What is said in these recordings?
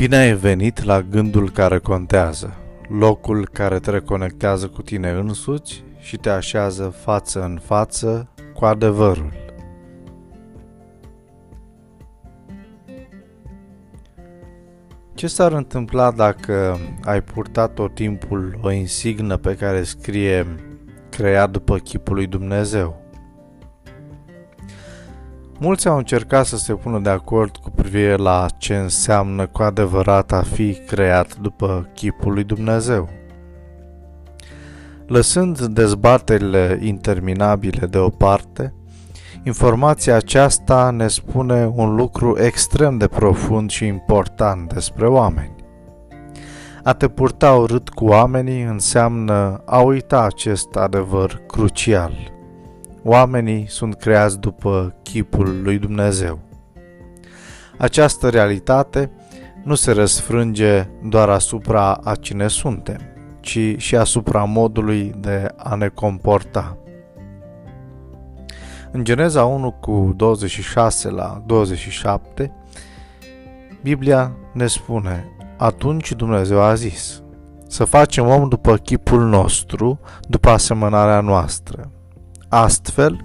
Bine ai venit la gândul care contează, locul care te reconectează cu tine însuți și te așează față în față cu adevărul. Ce s-ar întâmpla dacă ai purtat tot timpul o insignă pe care scrie creat după chipul lui Dumnezeu? Mulți au încercat să se pună de acord cu privire la ce înseamnă cu adevărat a fi creat după chipul lui Dumnezeu. Lăsând dezbaterile interminabile deoparte, informația aceasta ne spune un lucru extrem de profund și important despre oameni. A te purta urât cu oamenii înseamnă a uita acest adevăr crucial. Oamenii sunt creați după chipul lui Dumnezeu. Această realitate nu se răsfrânge doar asupra a cine suntem, ci și asupra modului de a ne comporta. În Geneza 1:26-27, Biblia ne spune: atunci Dumnezeu a zis, să facem om după chipul nostru, după asemănarea noastră. Astfel,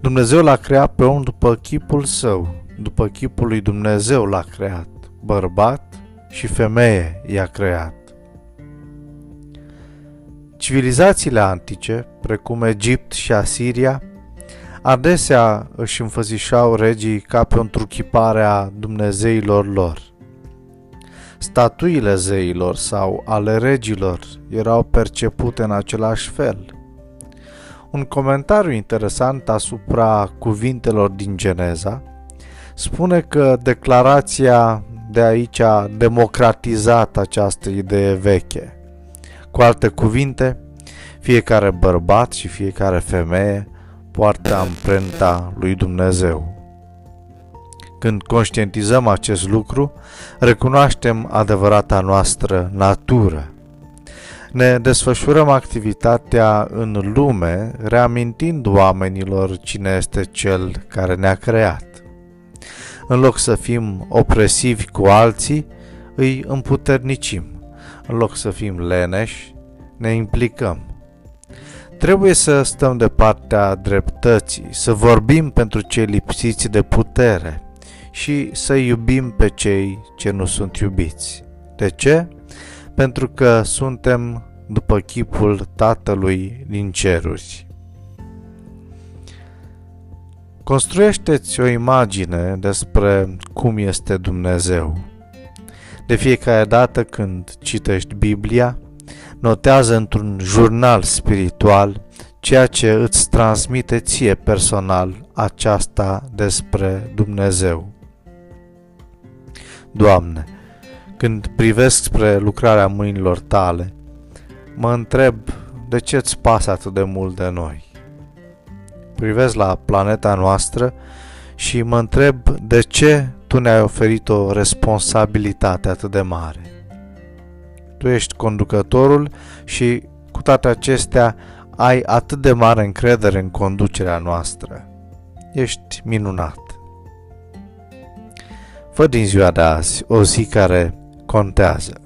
Dumnezeu l-a creat pe om după chipul său, după chipul lui Dumnezeu l-a creat, bărbat și femeie i-a creat. Civilizațiile antice, precum Egipt și Asiria, adesea își înfățișau regii ca pe o întruchipare a dumnezeilor lor. Statuile zeilor sau ale regilor erau percepute în același fel. Un comentariu interesant asupra cuvintelor din Geneza spune că declarația de aici a democratizat această idee veche. Cu alte cuvinte, fiecare bărbat și fiecare femeie poartă amprenta lui Dumnezeu. Când conștientizăm acest lucru, recunoaștem adevărata noastră natură. Ne desfășurăm activitatea în lume, reamintind oamenilor cine este Cel care ne-a creat. În loc să fim opresivi cu alții, îi împuternicim. În loc să fim leneși, ne implicăm. Trebuie să stăm de partea dreptății, să vorbim pentru cei lipsiți de putere și să iubim pe cei ce nu sunt iubiți. De ce? Pentru că suntem după chipul Tatălui din ceruri. Construiește-ți o imagine despre cum este Dumnezeu. De fiecare dată când citești Biblia, notează într-un jurnal spiritual ceea ce îți transmite ție personal aceasta despre Dumnezeu. Doamne, când privesc spre lucrarea mâinilor Tale, mă întreb de ce îți pasă atât de mult de noi. Privesc la planeta noastră și mă întreb de ce Tu ne-ai oferit o responsabilitate atât de mare. Tu ești conducătorul și, cu toate acestea, ai atât de mare încredere în conducerea noastră. Ești minunat. Fă din ziua de azi o zi care contează.